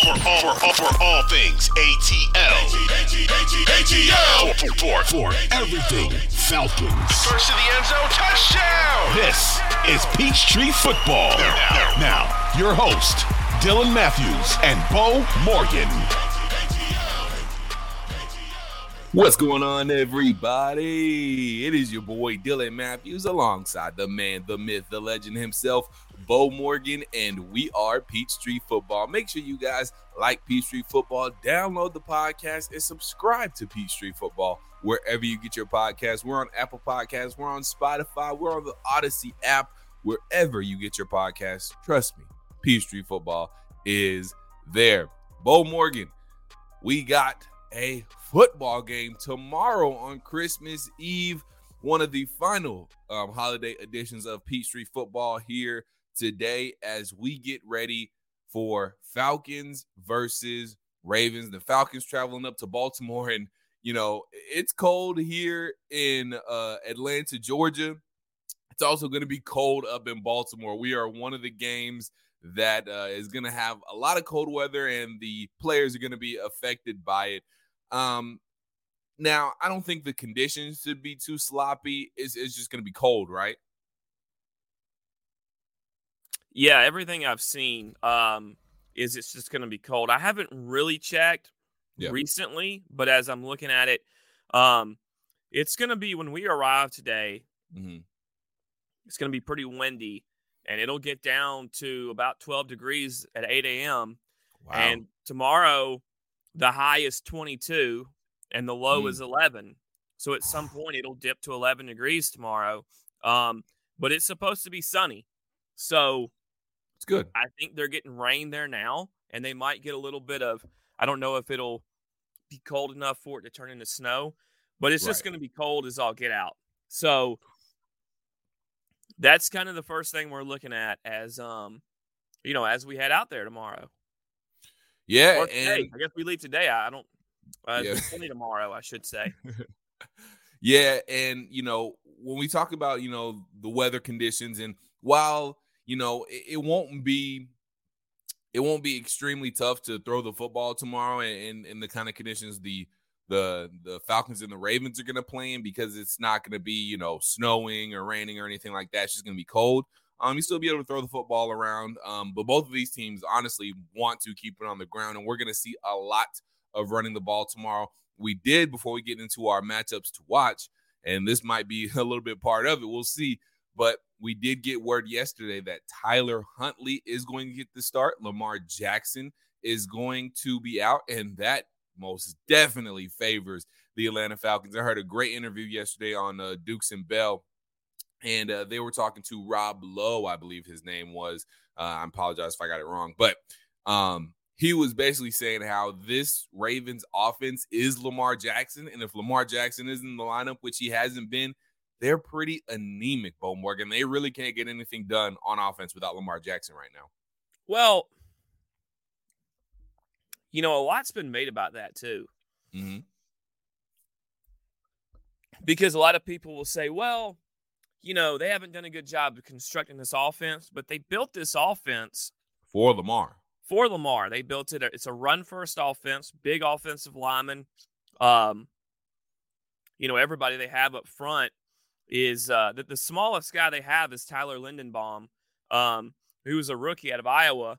For all things ATL. For everything Falcons. First to the end zone, touchdown! This is Peachtree Football. Now, your host, Dylan Matthews and Bo Morgan. What's going on, everybody? It is your boy, Dylan Matthews, alongside the man, the myth, the legend himself, Bo Morgan, and we are Peachtree Football. Make sure you guys like Peachtree Football, download the podcast, and subscribe to Peachtree Football wherever you get your podcasts. We're on Apple Podcasts, we're on Spotify, we're on the Odyssey app, wherever you get your podcasts. Trust me, Peachtree Football is there. Bo Morgan, we got a football game tomorrow on Christmas Eve, one of the final holiday editions of Peachtree Football here today as we get ready for Falcons versus Ravens. The Falcons traveling up to Baltimore, and you know, it's cold here in Atlanta, Georgia. It's also going to be cold up in Baltimore. We are one of the games that is going to have a lot of cold weather, and the players are going to be affected by it. Now, I don't think the conditions should be too sloppy. It's just going to be cold, right? Yeah, everything I've seen is it's just going to be cold. I haven't really checked recently, but as I'm looking at it, it's going to be, when we arrive today, it's going to be pretty windy, and it'll get down to about 12 degrees at 8 a.m. Wow. And tomorrow, the high is 22, and the low is 11. So at some point, it'll dip to 11 degrees tomorrow. But it's supposed to be sunny. So it's good. I think they're getting rain there now, and they might get a little bit of, I don't know if it'll be cold enough for it to turn into snow, but it's just going to be cold as all get out. So that's kind of the first thing we're looking at as, you know, as we head out there tomorrow. Yeah. Or today. And I guess we leave today. I don't, it's sunny tomorrow, I should say. Yeah. And, you know, when we talk about, you know, the weather conditions, and while, you know, it won't be extremely tough to throw the football tomorrow and the kind of conditions the Falcons and the Ravens are going to play in, because it's not going to be, you know, snowing or raining or anything like that. It's just going to be cold. You still be able to throw the football around. But both of these teams honestly want to keep it on the ground, and we're going to see a lot of running the ball tomorrow. We did, before we get into our matchups to watch, and this might be a little bit part of it, we'll see. But we did get word yesterday that Tyler Huntley is going to get the start. Lamar Jackson is going to be out, and that most definitely favors the Atlanta Falcons. I heard a great interview yesterday on Dukes and Bell, and they were talking to Rob Lowe, I believe his name was. I apologize if I got it wrong, but he was basically saying how this Ravens offense is Lamar Jackson, and if Lamar Jackson is in the lineup, which he hasn't been, they're pretty anemic, Beau Morgan. They really can't get anything done on offense without Lamar Jackson right now. Well, you know, a lot's been made about that too. Mm-hmm. Because a lot of people will say, well, you know, they haven't done a good job of constructing this offense, but they built this offense for Lamar. They built it. It's a run-first offense, big offensive lineman. You know, everybody they have up front is that the smallest guy they have is Tyler Lindenbaum, who is a rookie out of Iowa,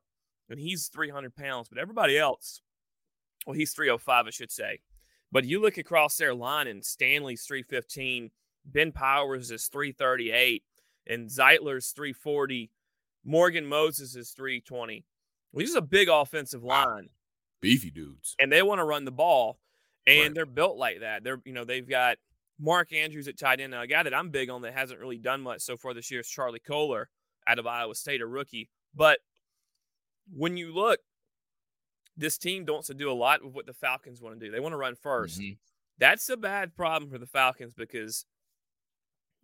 and he's 300 pounds. But everybody else, well, he's 305, I should say. But you look across their line, and Stanley's 315, Ben Powers is 338, and Zeitler's 340, Morgan Moses is 320. Well, these are a big offensive line. Beefy dudes. And they want to run the ball, and they're built like that. They're, you know, they've got Mark Andrews at tight end. Now, a guy that I'm big on that hasn't really done much so far this year is Charlie Kohler out of Iowa State, a rookie. But when you look, this team don't do a lot with what the Falcons want to do. They want to run first. Mm-hmm. That's a bad problem for the Falcons because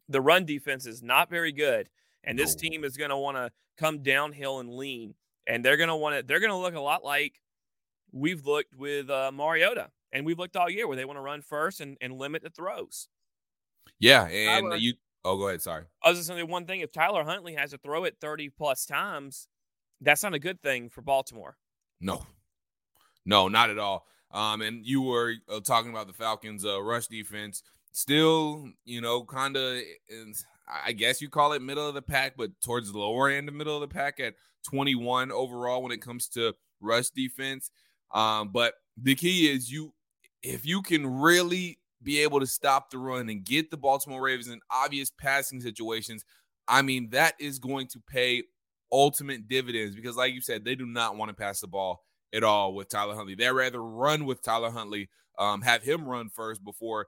the run defense is not very good. And this team is going to want to come downhill and lean. And they're going to want to, they're going to look a lot like we've looked with Mariota. And we've looked all year where they want to run first and limit the throws. Yeah. And Tyler, go ahead. Sorry. I was just going to say one thing. If Tyler Huntley has to throw it 30 plus times, that's not a good thing for Baltimore. No, not at all. And you were talking about the Falcons' rush defense. Still, kind of, I guess you call it middle of the pack, but towards the lower end of middle of the pack at 21 overall when it comes to rush defense. But the key is if you can really be able to stop the run and get the Baltimore Ravens in obvious passing situations, I mean, that is going to pay ultimate dividends because, like you said, they do not want to pass the ball at all with Tyler Huntley. They'd rather run with Tyler Huntley, have him run first before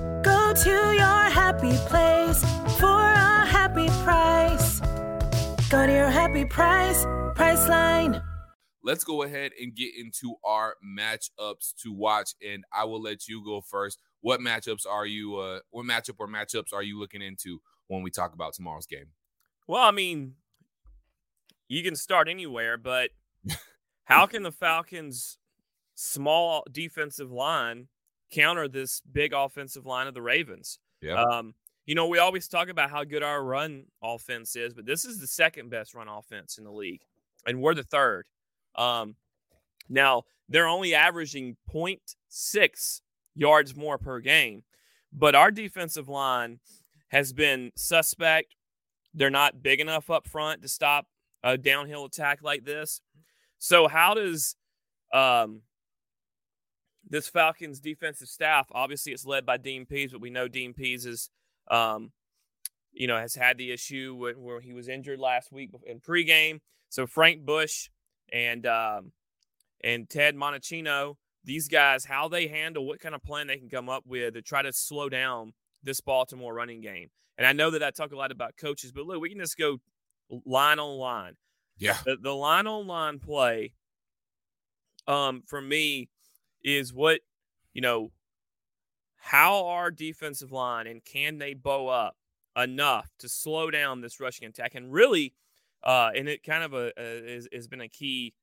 Go to your happy place for a happy price. Go to your happy price, Priceline. Let's go ahead and get into our matchups to watch, and I will let you go first. What matchup or matchups are you looking into when we talk about tomorrow's game? Well, I mean, you can start anywhere, but how can the Falcons' small defensive line counter this big offensive line of the Ravens? Yeah. We always talk about how good our run offense is, but this is the second best run offense in the league, and we're the third. Now they're only averaging 0.6 yards more per game, but our defensive line has been suspect. They're not big enough up front to stop a downhill attack like this. So how does this Falcons defensive staff, obviously it's led by Dean Pease, but we know Dean Pease is, has had the issue where he was injured last week in pregame. So Frank Bush and Ted Montecino, these guys, how they handle what kind of plan they can come up with to try to slow down this Baltimore running game. And I know that I talk a lot about coaches, but look, we can just go line on line. Yeah. The line on line play, for me, is what, how our defensive line and can they bow up enough to slow down this rushing attack? And really, and it kind of has been a key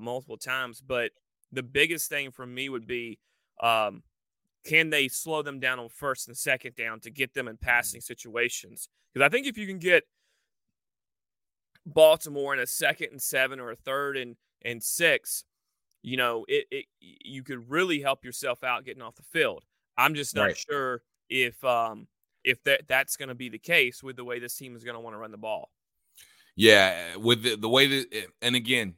multiple times, but the biggest thing for me would be can they slow them down on first and second down to get them in passing situations? Because I think if you can get Baltimore in a 2nd and 7 or a 3rd and 6, you could really help yourself out getting off the field. I'm just not sure if that's going to be the case with the way this team is going to want to run the ball. Yeah, with the way that, and again,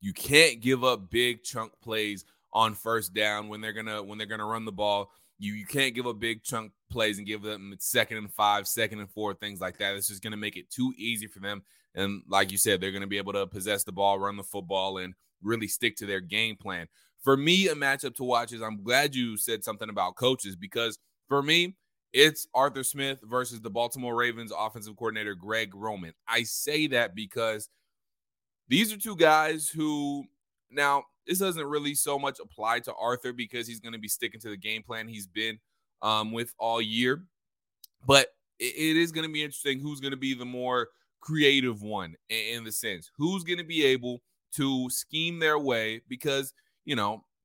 you can't give up big chunk plays on first down when they're gonna run the ball. You can't give up big chunk plays and give them 2nd and 5, 2nd and 4, things like that. It's just gonna make it too easy for them. And like you said, they're gonna be able to possess the ball, run the football, and really stick to their game plan. For me, a matchup to watch is, I'm glad you said something about coaches, because for me, it's Arthur Smith versus the Baltimore Ravens offensive coordinator Greg Roman. I say that because these are two guys who, now, this doesn't really so much apply to Arthur because he's going to be sticking to the game plan he's been with all year. But it is going to be interesting who's going to be the more creative one in the sense. Who's going to be able to scheme their way because,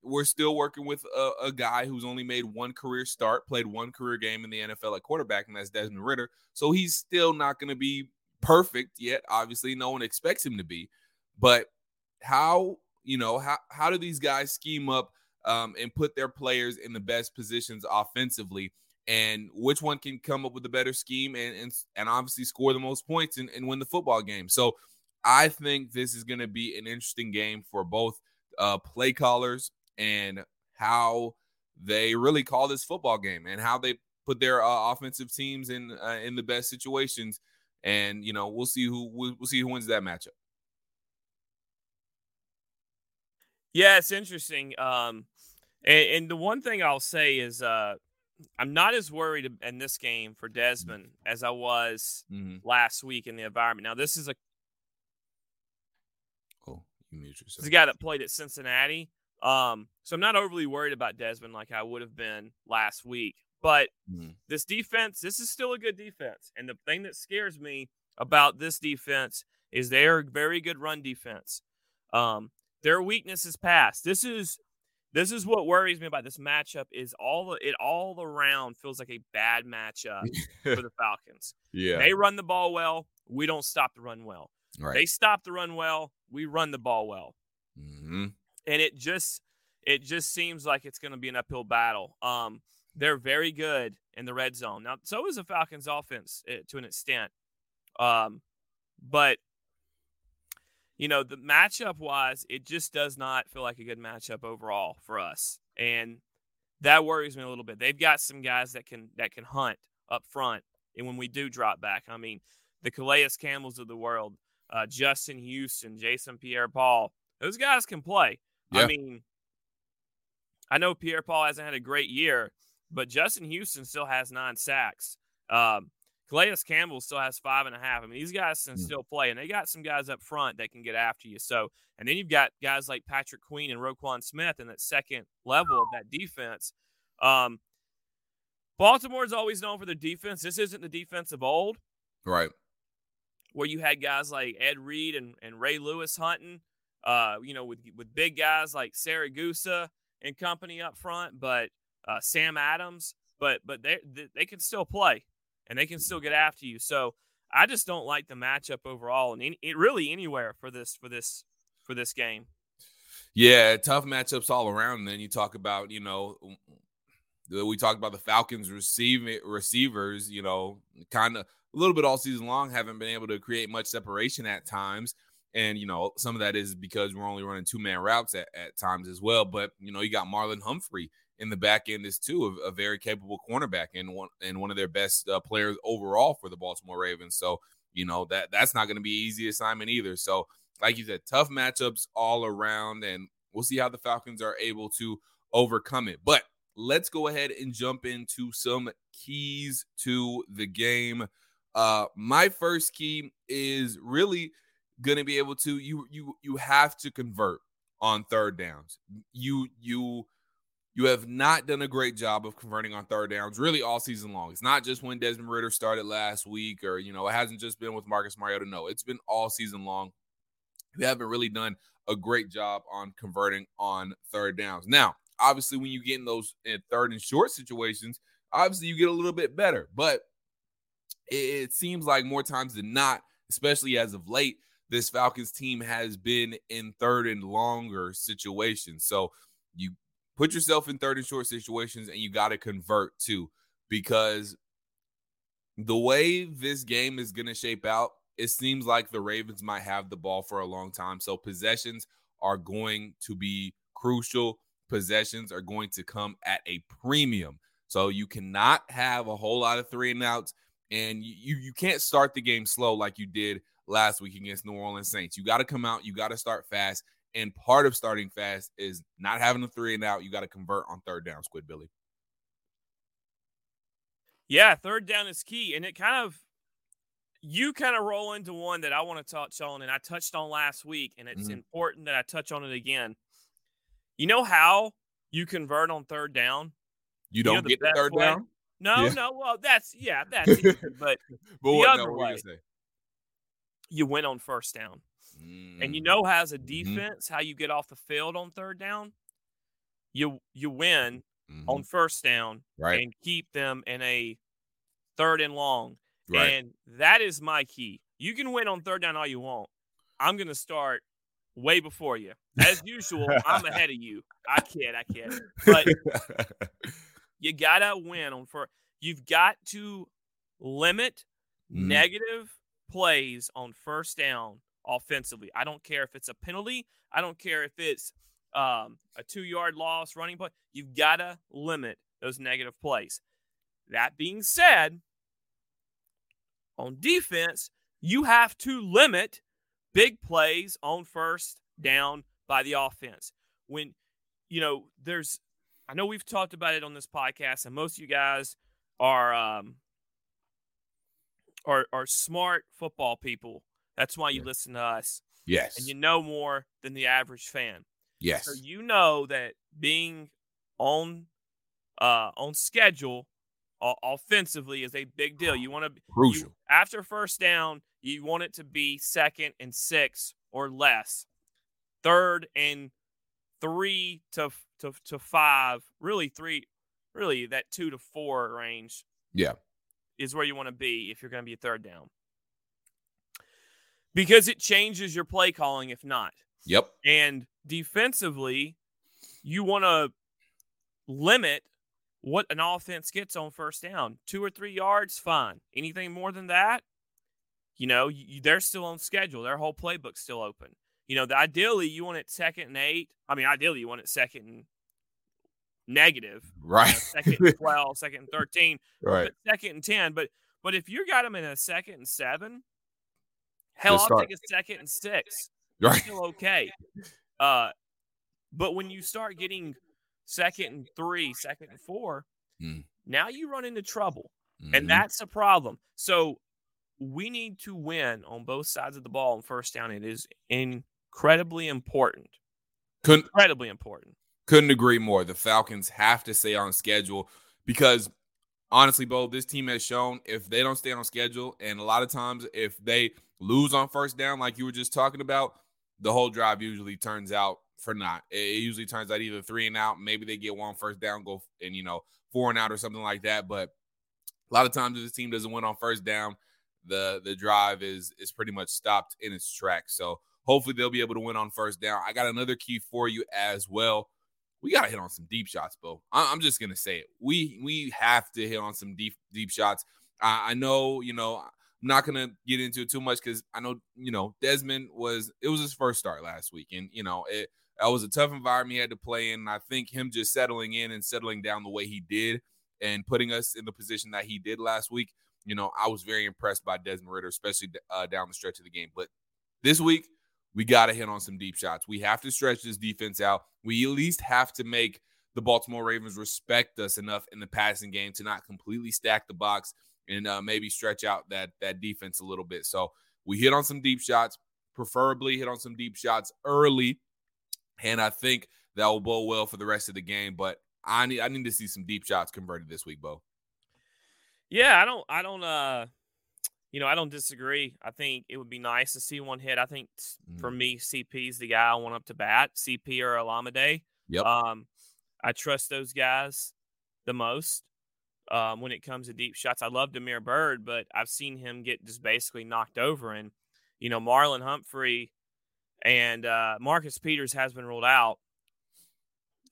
we're still working with a guy who's only made one career start, played one career game in the NFL at quarterback, and that's Desmond Ritter. So he's still not going to be perfect yet. Obviously, no one expects him to be. But how do these guys scheme up and put their players in the best positions offensively? And which one can come up with a better scheme and obviously score the most points and win the football game? So I think this is going to be an interesting game for both play callers and how they really call this football game and how they put their offensive teams in the best situations. And, you know, we'll see who wins that matchup. Yeah, it's interesting. And the one thing I'll say is I'm not as worried in this game for Desmond as I was last week in the environment. Now, this is a he's a guy that played at Cincinnati. So I'm not overly worried about Desmond like I would have been last week. But this defense, this is still a good defense. And the thing that scares me about this defense is they are a very good run defense. Their weakness is pass. This is what worries me about this matchup is all around feels like a bad matchup for the Falcons. Yeah. They run the ball well. We don't stop the run well. Right. They stop the run well. We run the ball well. Mm-hmm. And it just seems like it's going to be an uphill battle. They're very good in the red zone. Now, so is the Falcons offense to an extent. But, you know, the matchup-wise, it just does not feel like a good matchup overall for us. And that worries me a little bit. They've got some guys that can hunt up front. And when we do drop back, I mean, the Calais Campbells of the world, Justin Houston, Jason Pierre-Paul, those guys can play. Yeah. I mean, I know Pierre-Paul hasn't had a great year, but Justin Houston still has 9 sacks. Calais Campbell still has 5.5. I mean, these guys can still play, and they got some guys up front that can get after you. So, and then you've got guys like Patrick Queen and Roquan Smith in that second level of that defense. Baltimore's always known for their defense. This isn't the defense of old. Right. Where you had guys like Ed Reed and Ray Lewis hunting, you know, with big guys like Saragusa and company up front, but Sam Adams, but they can still play and they can still get after you. So I just don't like the matchup overall, and it really anywhere for this game. Yeah, tough matchups all around. And then you talk about, you know, we talked about the Falcons receivers, you know, kind of a little bit all season long, haven't been able to create much separation at times. And, you know, some of that is because we're only running two-man routes at times as well. But, you know, you got Marlon Humphrey in the back end is too, a very capable cornerback and one of their best players overall for the Baltimore Ravens. So, you know, that's not going to be an easy assignment either. So, like you said, tough matchups all around, and we'll see how the Falcons are able to overcome it. But let's go ahead and jump into some keys to the game. My first key is really – going to be able to you have to convert on third downs. You have not done a great job of converting on third downs really all season long. It's not just when Desmond Ritter started last week, or, you know, it hasn't just been with Marcus Mariota. No, it's been all season long. You haven't really done a great job on converting on third downs. Now, obviously, when you get in those third and short situations, obviously you get a little bit better, but it seems like more times than not, especially as of late, this Falcons team has been in third and longer situations. So you put yourself in third and short situations, and you got to convert too, because the way this game is going to shape out, it seems like the Ravens might have the ball for a long time. So possessions are going to be crucial. Possessions are going to come at a premium. So you cannot have a whole lot of three and outs, and you can't start the game slow like you did last week against New Orleans Saints. You got to come out, you got to start fast, and part of starting fast is not having a three and out. You got to convert on third down, Squid Billy. Yeah, third down is key, and it kind of roll into one that I want to touch on, and I touched on last week, and it's important that I touch on it again. You know how you convert on third down? You don't get the third down? No. Well, that's easy, but what other way. You win on first down. And you know how as a defense, how you get off the field on third down? You win on first down and keep them in a third and long. Right. And that is my key. You can win on third down all you want. I'm going to start way before you. As usual, I'm ahead of you. I kid. But you got to win on first. You've got to limit negative plays on first down offensively. I don't care if it's a penalty. I don't care if it's a 2-yard loss, running play. You've got to limit those negative plays. That being said, on defense, you have to limit big plays on first down by the offense. When, you know, there's, I know we've talked about it on this podcast, and most of you guys are smart football people. That's why you listen to us. Yes. And you know more than the average fan. Yes. So you know that being on schedule offensively is a big deal. You want to crucial after first down. You want it to be 2nd and 6 or less, 3rd and 3 to 5, really 3, really that 2 to 4 range. Yeah, is where you want to be if you're going to be a third down, because it changes your play calling if not. Yep. And defensively, you want to limit what an offense gets on first down. 2 or 3 yards, fine. Anything more than that, you know, they're still on schedule. Their whole playbook's still open. You know, ideally, you want it 2nd and 8. I mean, ideally, you want it 2nd and negative. Right. You know, 2nd and 12, 2nd and 13. Right. 2nd and 10. But if you got them in a 2nd and 7, hell, I'll take a 2nd and 6. Right. It's still okay. But when you start getting 2nd and 3, 2nd and 4, now you run into trouble. Mm-hmm. And that's a problem. So we need to win on both sides of the ball on first down. It is incredibly important. Incredibly important. Couldn't agree more. The Falcons have to stay on schedule because, honestly, Bo, this team has shown if they don't stay on schedule, and a lot of times if they lose on first down like you were just talking about, the whole drive usually turns out for not. It usually turns out either 3 and out, maybe they get 1 first down, go and, you know, 4 and out or something like that. But a lot of times if this team doesn't win on first down, the drive is pretty much stopped in its tracks. So hopefully they'll be able to win on first down. I got another key for you as well. We got to hit on some deep shots, Bo. I'm just going to say it. We have to hit on some deep shots. I know, you know, I'm not going to get into it too much because I know, you know, Desmond it was his first start last week. And, you know, that was a tough environment he had to play in. And I think him just settling in and settling down the way he did and putting us in the position that he did last week, you know, I was very impressed by Desmond Ritter, especially down the stretch of the game. But this week, we got to hit on some deep shots. We have to stretch this defense out. We at least have to make the Baltimore Ravens respect us enough in the passing game to not completely stack the box and maybe stretch out that defense a little bit. So we hit on some deep shots, preferably hit on some deep shots early, and I think that will bode well for the rest of the game. But I need to see some deep shots converted this week, Bo. Yeah, I don't disagree. I think it would be nice to see one hit. I think for me, CP's the guy I want up to bat, CP or Olamide. Yep. I trust those guys the most when it comes to deep shots. I love Demir Bird, but I've seen him get just basically knocked over. And, you know, Marlon Humphrey and Marcus Peters has been ruled out.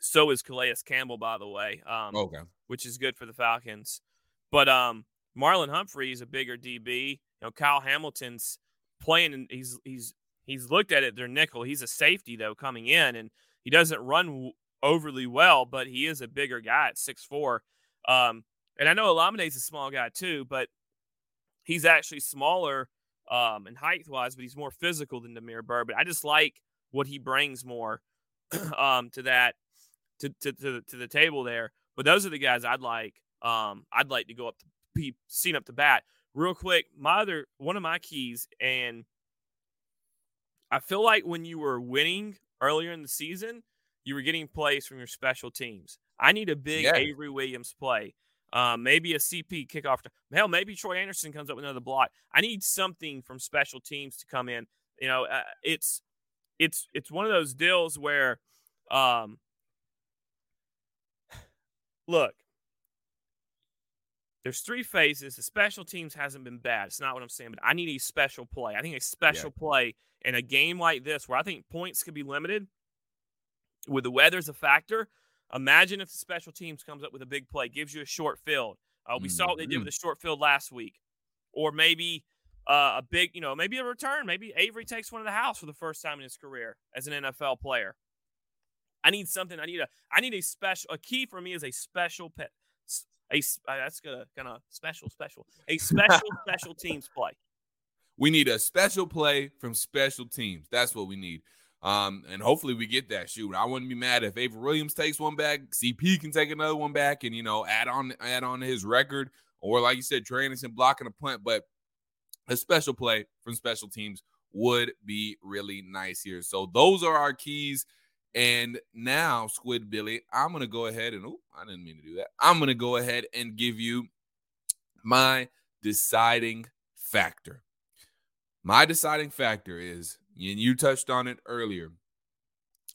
So is Calais Campbell, by the way, which is good for the Falcons. But Marlon Humphrey is a bigger DB. You know, Kyle Hamilton's playing, and he's looked at it. Their nickel. He's a safety though coming in, and he doesn't run overly well, but he is a bigger guy at 6'4". And I know Olamide's a small guy too, but he's actually smaller in height wise, but he's more physical than Demir Bird. But I just like what he brings more to the table there. But those are the guys I'd like. I'd like to go up to be seen up to bat. Real quick, one of my keys, and I feel like when you were winning earlier in the season, you were getting plays from your special teams. I need a big Avery Williams play, maybe a CP kickoff. Hell, maybe Troy Anderson comes up with another block. I need something from special teams to come in. You know, it's one of those deals where, look. There's 3 phases. The special teams hasn't been bad. It's not what I'm saying, but I need a special play. I think a special play in a game like this where I think points could be limited with the weather's a factor. Imagine if the special teams comes up with a big play, gives you a short field. We saw what they did with a short field last week. Or maybe a big, you know, maybe a return. Maybe Avery takes one to the house for the first time in his career as an NFL player. I need something. I need a special. A key for me is a special pick. That's gonna kind of special. A special special teams play. We need a special play from special teams. That's what we need. And hopefully we get that. Shoot, I wouldn't be mad if Avery Williams takes one back, CP can take another one back, and add on to his record. Or like you said, Troy Anderson blocking a punt, but a special play from special teams would be really nice here. So those are our keys. And now, Squid Billy, I'm going to go ahead and I didn't mean to do that. I'm going to go ahead and give you my deciding factor. My deciding factor is, and you touched on it earlier,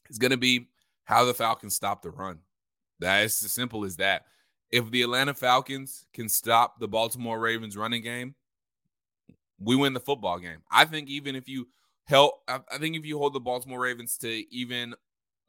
it's going to be how the Falcons stop the run. That's as simple as that. If the Atlanta Falcons can stop the Baltimore Ravens running game, we win the football game. I think if you hold the Baltimore Ravens to even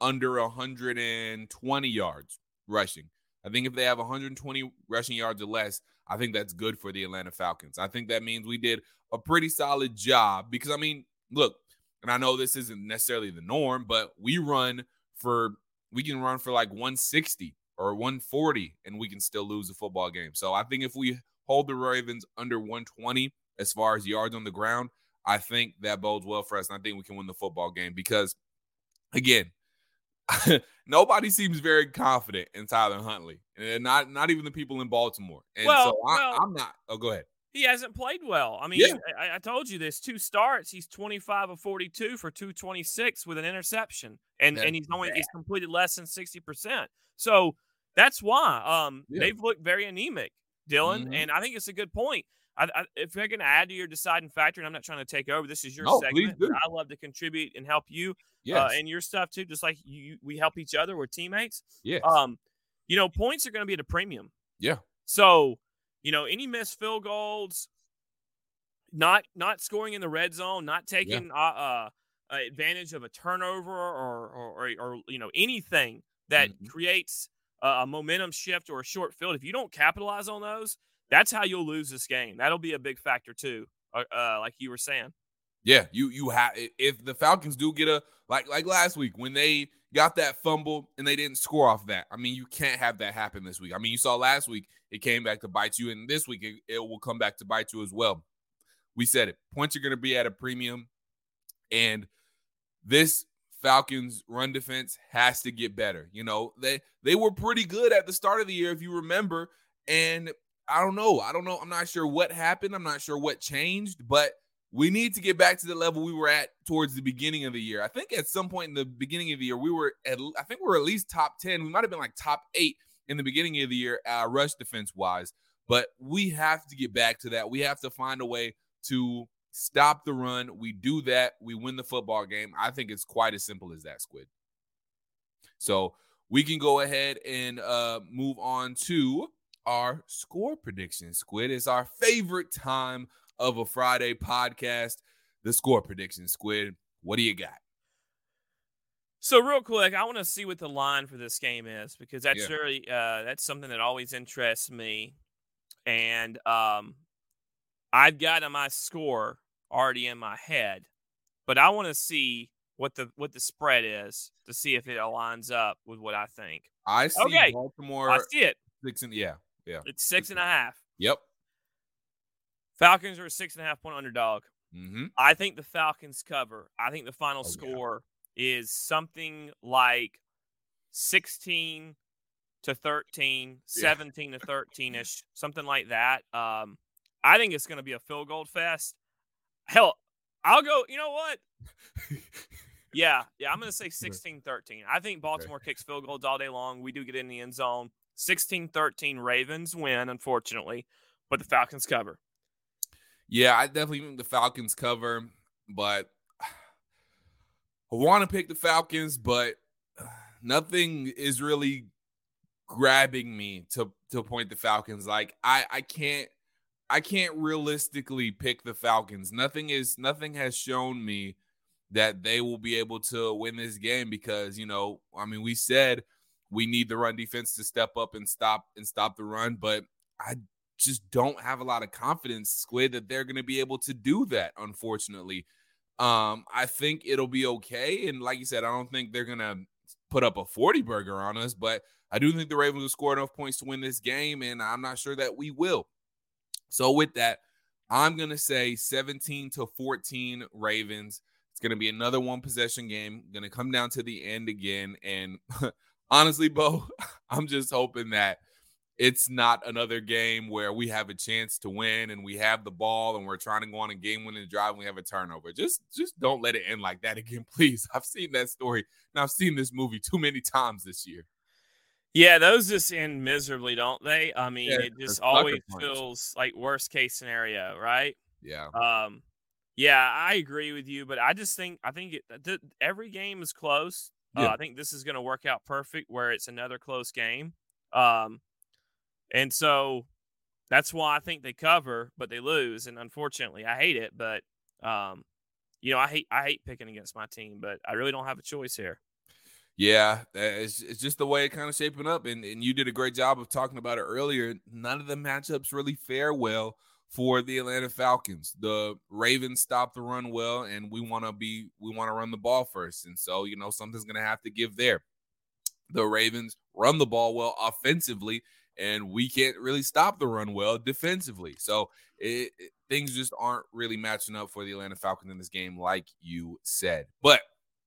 under 120 yards rushing, I think if they have 120 rushing yards or less, I think that's good for the Atlanta Falcons. I think that means we did a pretty solid job because, I mean, look, and I know this isn't necessarily the norm, but we can run for like 160 or 140, and we can still lose the football game. So I think if we hold the Ravens under 120 as far as yards on the ground, I think that bodes well for us, and I think we can win the football game because, again, nobody seems very confident in Tyler Huntley, and not even the people in Baltimore. And I'm not. Oh, go ahead. He hasn't played well. I mean, yeah. I told you this. 2 starts, he's 25 of 42 for 226 with an interception, and he's completed less than 60%. So that's why they've looked very anemic, Dylan, mm-hmm. and I think it's a good point. If you're going to add to your deciding factor, and I'm not trying to take over, this is your segment. I love to contribute and help you and your stuff too, just like we help each other. We're teammates. Yes. Points are going to be at a premium. Yeah. So, any missed field goals, not scoring in the red zone, not taking advantage of a turnover or anything that mm-hmm. creates a momentum shift or a short field. If you don't capitalize on those, that's how you'll lose this game. That'll be a big factor too, like you were saying. Yeah, you have. If the Falcons do get like last week when they got that fumble and they didn't score off that, I mean, you can't have that happen this week. I mean, you saw last week it came back to bite you, and this week it will come back to bite you as well. We said it. Points are going to be at a premium, and this Falcons run defense has to get better. They were pretty good at the start of the year, if you remember, and I don't know. I'm not sure what happened. I'm not sure what changed, but we need to get back to the level we were at towards the beginning of the year. I think at some point in the beginning of the year, we were at least top 10. We might have been like top 8 in the beginning of the year, rush defense-wise, but we have to get back to that. We have to find a way to stop the run. We do that, we win the football game. I think it's quite as simple as that, Squid. So we can go ahead and move on to our score prediction, Squid. It's our favorite time of a Friday podcast, the score prediction, Squid. What do you got? So real quick, I want to see what the line for this game is because that's really that's something that always interests me. And I've got my score already in my head, but I want to see what the spread is to see if it aligns up with what I think. I see Baltimore. I see it. 6.5 Yep. Falcons are a 6.5 point underdog. Mm-hmm. I think the Falcons cover. I think the final score is something like 16 to 13, 17 to 13-ish, something like that. I think it's going to be a field goal fest. Hell, I'll go, you know what? I'm going to say 16-13. I think Baltimore kicks field goals all day long. We do get in the end zone. 16-13 Ravens win, unfortunately, but the Falcons cover. Yeah, I definitely think the Falcons cover, but I want to pick the Falcons, but nothing is really grabbing me to point the Falcons. Like I can't realistically pick the Falcons. Nothing has shown me that they will be able to win this game because, we said we need the run defense to step up and stop the run, but I just don't have a lot of confidence, Squid, that they're going to be able to do that, unfortunately. I think it'll be okay, and like you said, I don't think they're going to put up a 40-burger on us, but I do think the Ravens will score enough points to win this game, and I'm not sure that we will. So with that, I'm going to say 17-14 Ravens. It's going to be another one-possession game. Going to come down to the end again. And honestly, Bo, I'm just hoping that it's not another game where we have a chance to win and we have the ball and we're trying to go on a game-winning drive and we have a turnover. Just don't let it end like that again, please. I've seen that story, and I've seen this movie too many times this year. Yeah, those just end miserably, don't they? I mean, yeah, it just always feels like worst-case scenario, right? Yeah. Yeah, I agree with you, but I think every game is close. Yeah. I think this is going to work out perfect where it's another close game. And so that's why I think they cover, but they lose. And unfortunately, I hate it. But, I hate picking against my team, but I really don't have a choice here. Yeah, it's just the way it kind of shaping up. And you did a great job of talking about it earlier. None of the matchups really fare well for the Atlanta Falcons. The Ravens stop the run well, and we want to run the ball first. And so, something's going to have to give there. The Ravens run the ball well offensively, and we can't really stop the run well defensively. So things just aren't really matching up for the Atlanta Falcons in this game, like you said. But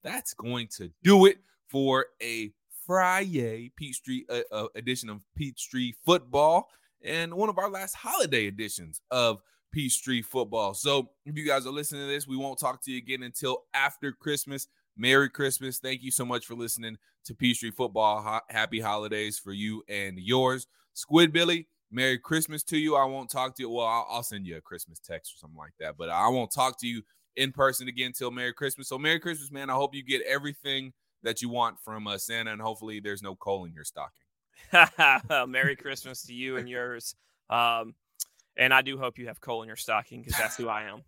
that's going to do it for a Friday Peachtree edition of Peachtree Football and one of our last holiday editions of Peachtree Football. So if you guys are listening to this, we won't talk to you again until after Christmas. Merry Christmas. Thank you so much for listening to Peachtree Football. Happy holidays for you and yours. Squid Billy, Merry Christmas to you. I won't talk to you. Well, I'll send you a Christmas text or something like that, but I won't talk to you in person again till Merry Christmas. So Merry Christmas, man. I hope you get everything that you want from Santa, and hopefully there's no coal in your stocking. Merry Christmas to you and yours. And I do hope you have coal in your stocking, because that's who I am.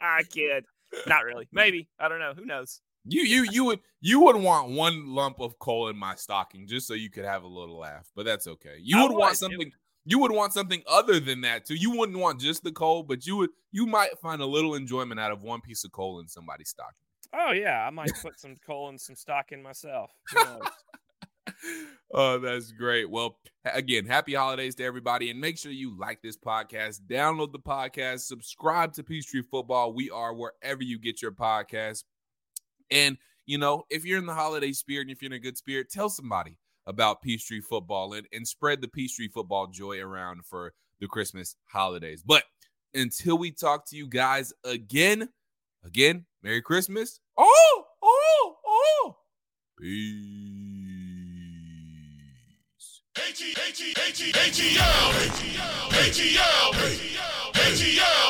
I kid. Not really. Maybe. I don't know. Who knows? You would want one lump of coal in my stocking just so you could have a little laugh, but that's okay. You would want something other than that too. You wouldn't want just the coal, but you might find a little enjoyment out of one piece of coal in somebody's stocking. Oh yeah, I might put some coal and some stocking myself. Who knows? Oh, that's great. Well, again, happy holidays to everybody, and make sure you like this podcast, download the podcast, subscribe to Peachtree Football. We are wherever you get your podcast. And, if you're in the holiday spirit and if you're in a good spirit, tell somebody about Peachtree Football and spread the Peachtree Football joy around for the Christmas holidays. But until we talk to you guys again, Merry Christmas. Oh. Peace. H-E-L, H-E-L, H-E-L, H-E-L, H-E-L.